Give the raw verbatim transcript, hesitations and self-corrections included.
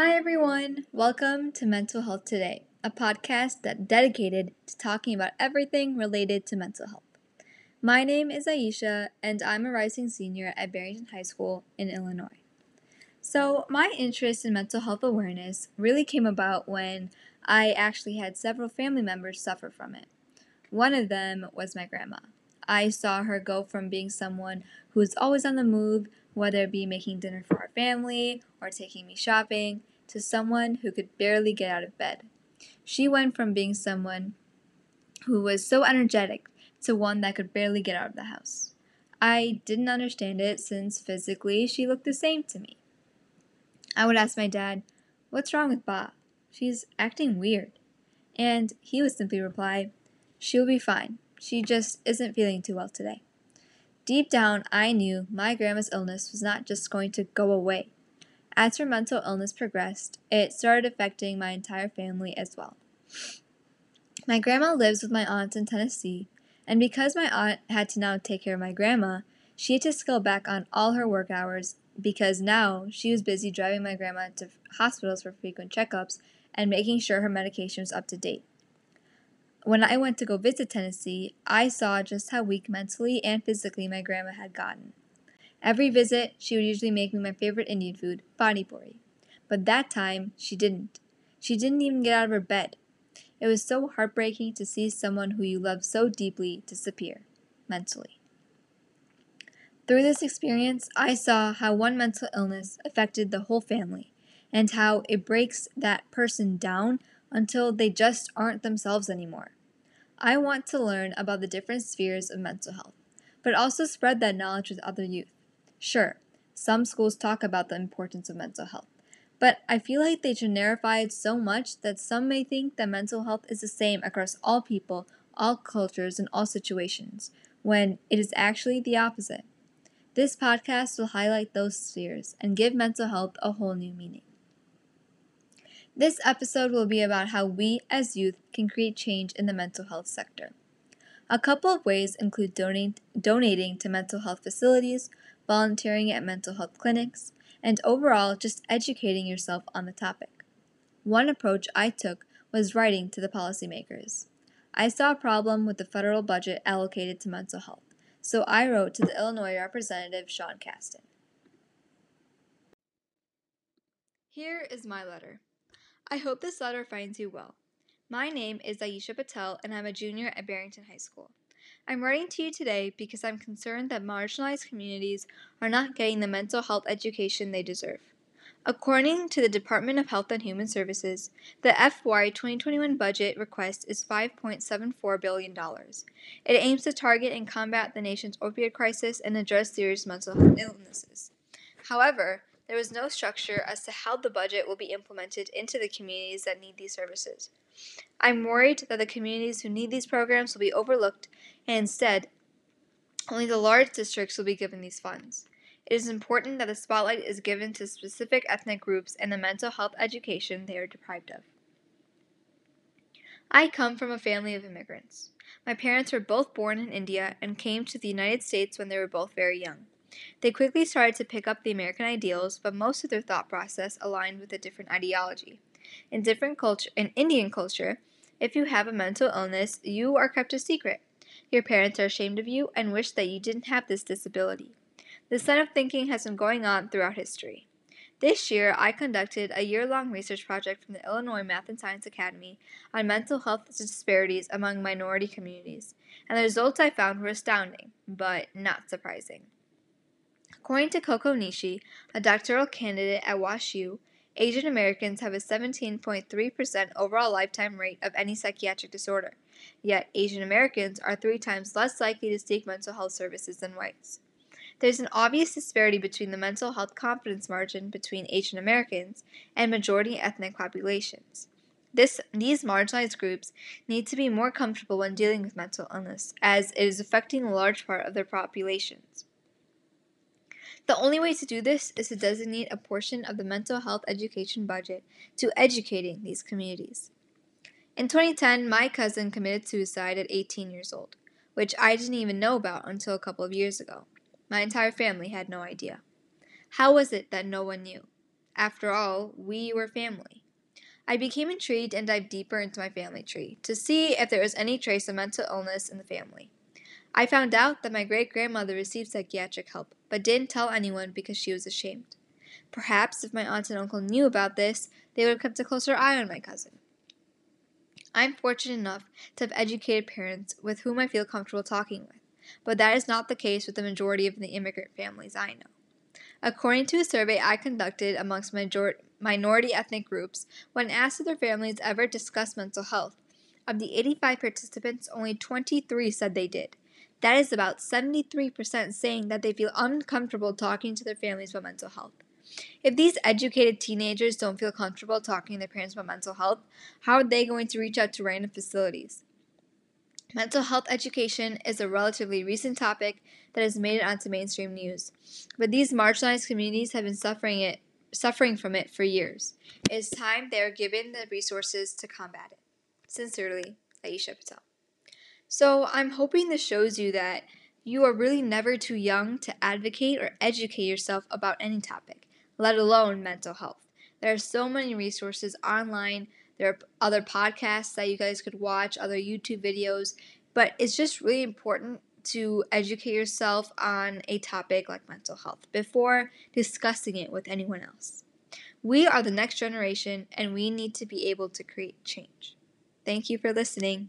Hi everyone, welcome to Mental Health Today, a podcast that's dedicated to talking about everything related to mental health. My name is Aisha, and I'm a rising senior at Barrington High School in Illinois. So my interest in mental health awareness really came about when I actually had several family members suffer from it. One of them was my grandma. I saw her go from being someone who was always on the move, whether it be making dinner for our family or taking me shopping, to someone who could barely get out of bed. She went from being someone who was so energetic to one that could barely get out of the house. I didn't understand it since physically she looked the same to me. I would ask my dad, "What's wrong with Ba? She's acting weird." And he would simply reply, "She'll be fine. She just isn't feeling too well today." Deep down, I knew my grandma's illness was not just going to go away. As her mental illness progressed, it started affecting my entire family as well. My grandma lives with my aunt in Tennessee, and because my aunt had to now take care of my grandma, she had to scale back on all her work hours because now she was busy driving my grandma to hospitals for frequent checkups and making sure her medication was up to date. When I went to go visit Tennessee, I saw just how weak mentally and physically my grandma had gotten. Every visit, she would usually make me my favorite Indian food, Body Bori. But that time, she didn't. She didn't even get out of her bed. It was so heartbreaking to see someone who you love so deeply disappear, mentally. Through this experience, I saw how one mental illness affected the whole family, and how it breaks that person down until they just aren't themselves anymore. I want to learn about the different spheres of mental health, but also spread that knowledge with other youth. Sure, some schools talk about the importance of mental health, but I feel like they generify it so much that some may think that mental health is the same across all people, all cultures, and all situations, when it is actually the opposite. This podcast will highlight those spheres and give mental health a whole new meaning. This episode will be about how we, as youth, can create change in the mental health sector. A couple of ways include donate, donating to mental health facilities, volunteering at mental health clinics, and overall just educating yourself on the topic. One approach I took was writing to the policymakers. I saw a problem with the federal budget allocated to mental health, so I wrote to the Illinois Representative Sean Casten. Here is my letter. I hope this letter finds you well. My name is Aisha Patel, and I'm a junior at Barrington High School. I'm writing to you today because I'm concerned that marginalized communities are not getting the mental health education they deserve. According to the Department of Health and Human Services, the F Y twenty twenty-one budget request is five point seven four billion dollars. It aims to target and combat the nation's opioid crisis and address serious mental health illnesses. However, there was no structure as to how the budget will be implemented into the communities that need these services. I'm worried that the communities who need these programs will be overlooked, and instead, only the large districts will be given these funds. It is important that the spotlight is given to specific ethnic groups and the mental health education they are deprived of. I come from a family of immigrants. My parents were both born in India and came to the United States when they were both very young. They quickly started to pick up the American ideals, but most of their thought process aligned with a different ideology. In different culture, in Indian culture, if you have a mental illness, you are kept a secret. Your parents are ashamed of you and wish that you didn't have this disability. This kind of thinking has been going on throughout history. This year, I conducted a year-long research project from the Illinois Math and Science Academy on mental health disparities among minority communities, and the results I found were astounding, but not surprising. According to Koko Nishi, a doctoral candidate at WashU, Asian Americans have a seventeen point three percent overall lifetime rate of any psychiatric disorder, yet Asian Americans are three times less likely to seek mental health services than whites. There's an obvious disparity between the mental health confidence margin between Asian Americans and majority ethnic populations. This, these marginalized groups need to be more comfortable when dealing with mental illness, as it is affecting a large part of their populations. The only way to do this is to designate a portion of the mental health education budget to educating these communities. In twenty ten, my cousin committed suicide at eighteen years old, which I didn't even know about until a couple of years ago. My entire family had no idea. How was it that no one knew? After all, we were family. I became intrigued and dived deeper into my family tree to see if there was any trace of mental illness in the family. I found out that my great-grandmother received psychiatric help, but didn't tell anyone because she was ashamed. Perhaps if my aunt and uncle knew about this, they would have kept a closer eye on my cousin. I'm fortunate enough to have educated parents with whom I feel comfortable talking with, but that is not the case with the majority of the immigrant families I know. According to a survey I conducted amongst major- minority ethnic groups, when asked if their families ever discussed mental health, of the eighty-five participants, only twenty-three said they did. That is about seventy-three percent saying that they feel uncomfortable talking to their families about mental health. If these educated teenagers don't feel comfortable talking to their parents about mental health, how are they going to reach out to random facilities? Mental health education is a relatively recent topic that has made it onto mainstream news, but these marginalized communities have been suffering it, suffering from it for years. It is time they are given the resources to combat it. Sincerely, Aisha Patel. So I'm hoping this shows you that you are really never too young to advocate or educate yourself about any topic, let alone mental health. There are so many resources online. There are other podcasts that you guys could watch, other YouTube videos, but it's just really important to educate yourself on a topic like mental health before discussing it with anyone else. We are the next generation, and we need to be able to create change. Thank you for listening.